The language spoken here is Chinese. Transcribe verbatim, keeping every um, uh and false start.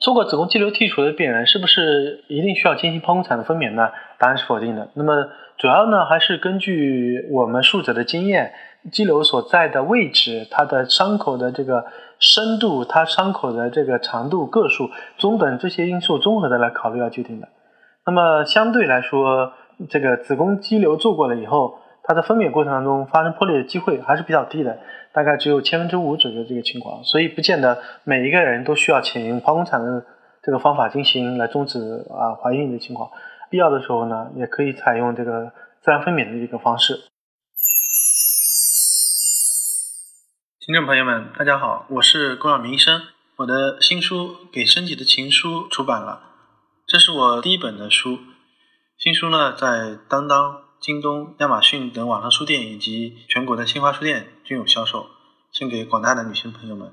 做过子宫肌瘤剔除的病人是不是一定需要进行剖宫产的分娩呢？答案是否定的。那么主要呢还是根据我们术者的经验，肌瘤所在的位置，它的伤口的这个深度，它伤口的这个长度、个数中等这些因素综合的来考虑要决定的。那么相对来说，这个子宫肌瘤做过了以后，它的分娩过程当中发生破裂的机会还是比较低的，大概只有千分之五左右这个情况，所以不见得每一个人都需要请剖宫产的这个方法进行来终止啊怀孕的情况。必要的时候呢，也可以采用这个自然分娩的一个方式。听众朋友们，大家好，我是龚晓明医生，我的新书《给身体的情书》出版了，这是我第一本的书。新书呢，在当当、京东、亚马逊等网上书店以及全国的新华书店均有销售，献给广大的女性朋友们。